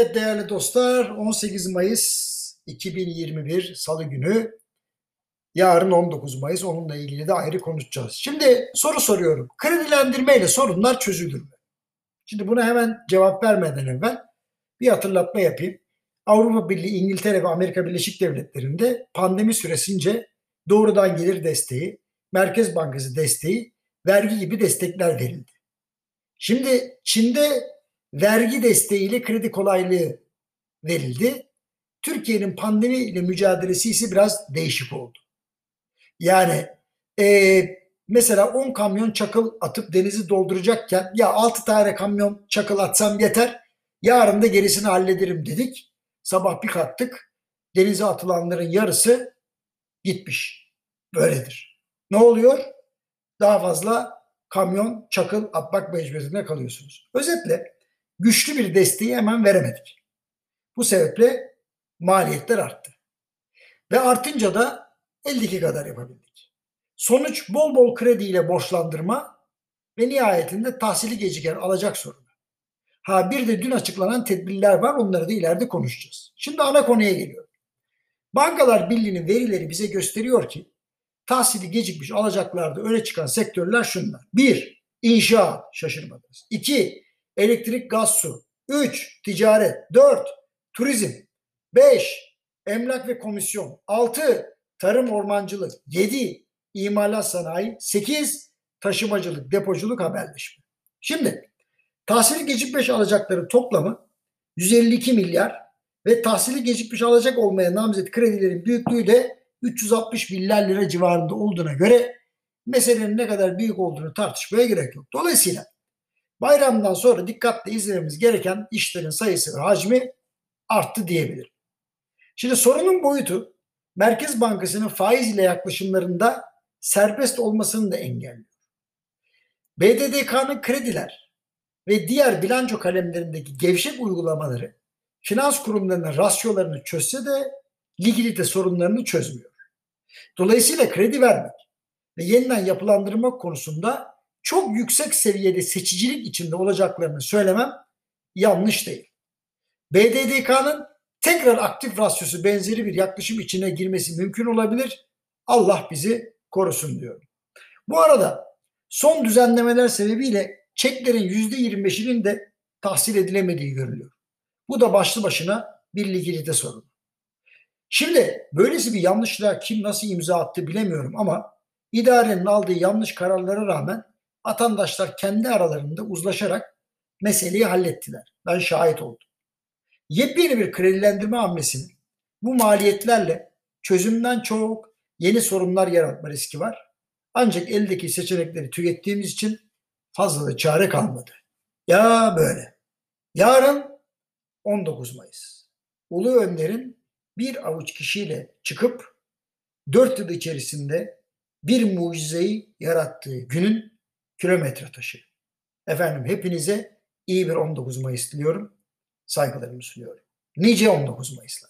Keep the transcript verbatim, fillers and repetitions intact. Evet değerli dostlar, on sekiz Mayıs iki bin yirmi bir Salı günü, yarın on dokuz Mayıs, onunla ilgili de ayrı konuşacağız. Şimdi soru soruyorum, kredilendirmeyle sorunlar çözülür mü? Şimdi buna hemen cevap vermeden evvel bir hatırlatma yapayım. Avrupa Birliği, İngiltere ve Amerika Birleşik Devletleri'nde pandemi süresince doğrudan gelir desteği, Merkez Bankası desteği, vergi gibi destekler verildi. Şimdi Çin'de vergi desteğiyle kredi kolaylığı verildi. Türkiye'nin pandemiyle mücadelesi ise biraz değişik oldu. Yani e, mesela on kamyon çakıl atıp denizi dolduracakken ya altı tane kamyon çakıl atsam yeter, yarın da gerisini hallederim dedik. Sabah bir kalktık, denize atılanların yarısı gitmiş. Böyledir. Ne oluyor? Daha fazla kamyon çakıl atmak mecburiyetinde kalıyorsunuz. Özetle güçlü bir desteği hemen veremedik. Bu sebeple maliyetler arttı. Ve artınca da eldeki kadar yapabildik. Sonuç bol bol krediyle borçlandırma ve nihayetinde tahsili geciken alacak sorunu. Ha bir de dün açıklanan tedbirler var, onları da ileride konuşacağız. Şimdi ana konuya geliyorum. Bankalar Birliği'nin verileri bize gösteriyor ki tahsili gecikmiş alacaklarda öne çıkan sektörler şunlar. bir. İnşaat, şaşırmadınız. iki. Elektrik, gaz, su. üç. Ticaret. dört. Turizm. beş. Emlak ve komisyon. altı. Tarım, ormancılık. yedi. İmalat sanayi. sekiz. Taşımacılık, depoculuk, haberleşme. Şimdi tahsili gecikmiş alacakların toplamı yüz elli iki milyar ve tahsili gecikmiş alacak olmaya namzet kredilerin büyüklüğü de üç yüz altmış milyar lira civarında olduğuna göre meselenin ne kadar büyük olduğunu tartışmaya gerek yok. Dolayısıyla bayramdan sonra dikkatle izlememiz gereken işlerin sayısı ve hacmi arttı diyebilirim. Şimdi sorunun boyutu Merkez Bankası'nın faiz ile yaklaşımlarında serbest olmasını da engelliyor. B D D K'nın krediler ve diğer bilanço kalemlerindeki gevşek uygulamaları finans kurumlarının rasyolarını çözse de likidite sorunlarını çözmüyor. Dolayısıyla kredi vermek ve yeniden yapılandırmak konusunda çok yüksek seviyede seçicilik içinde olacaklarını söylemem yanlış değil. B D D K'nın tekrar aktif rasyosu benzeri bir yaklaşım içine girmesi mümkün olabilir. Allah bizi korusun diyorum. Bu arada son düzenlemeler sebebiyle çeklerin yüzde yirmi beşinin de tahsil edilemediği görülüyor. Bu da başlı başına bir likidite sorunu. Şimdi böylesi bir yanlışlığa kim nasıl imza attı bilemiyorum ama idarenin aldığı yanlış kararlara rağmen vatandaşlar kendi aralarında uzlaşarak meseleyi hallettiler. Ben şahit oldum. Yepyeni bir kredilendirme hamlesinin bu maliyetlerle çözümden çok yeni sorunlar yaratma riski var. Ancak eldeki seçenekleri tükettiğimiz için fazla da çare kalmadı. Ya böyle. Yarın on dokuz Mayıs. Ulu Önder'in bir avuç kişiyle çıkıp dört yıl içerisinde bir mucizeyi yarattığı günün kilometre taşı. Efendim hepinize iyi bir on dokuz Mayıs diliyorum. Saygılarımı sunuyorum. Nice on dokuz Mayıs'lar.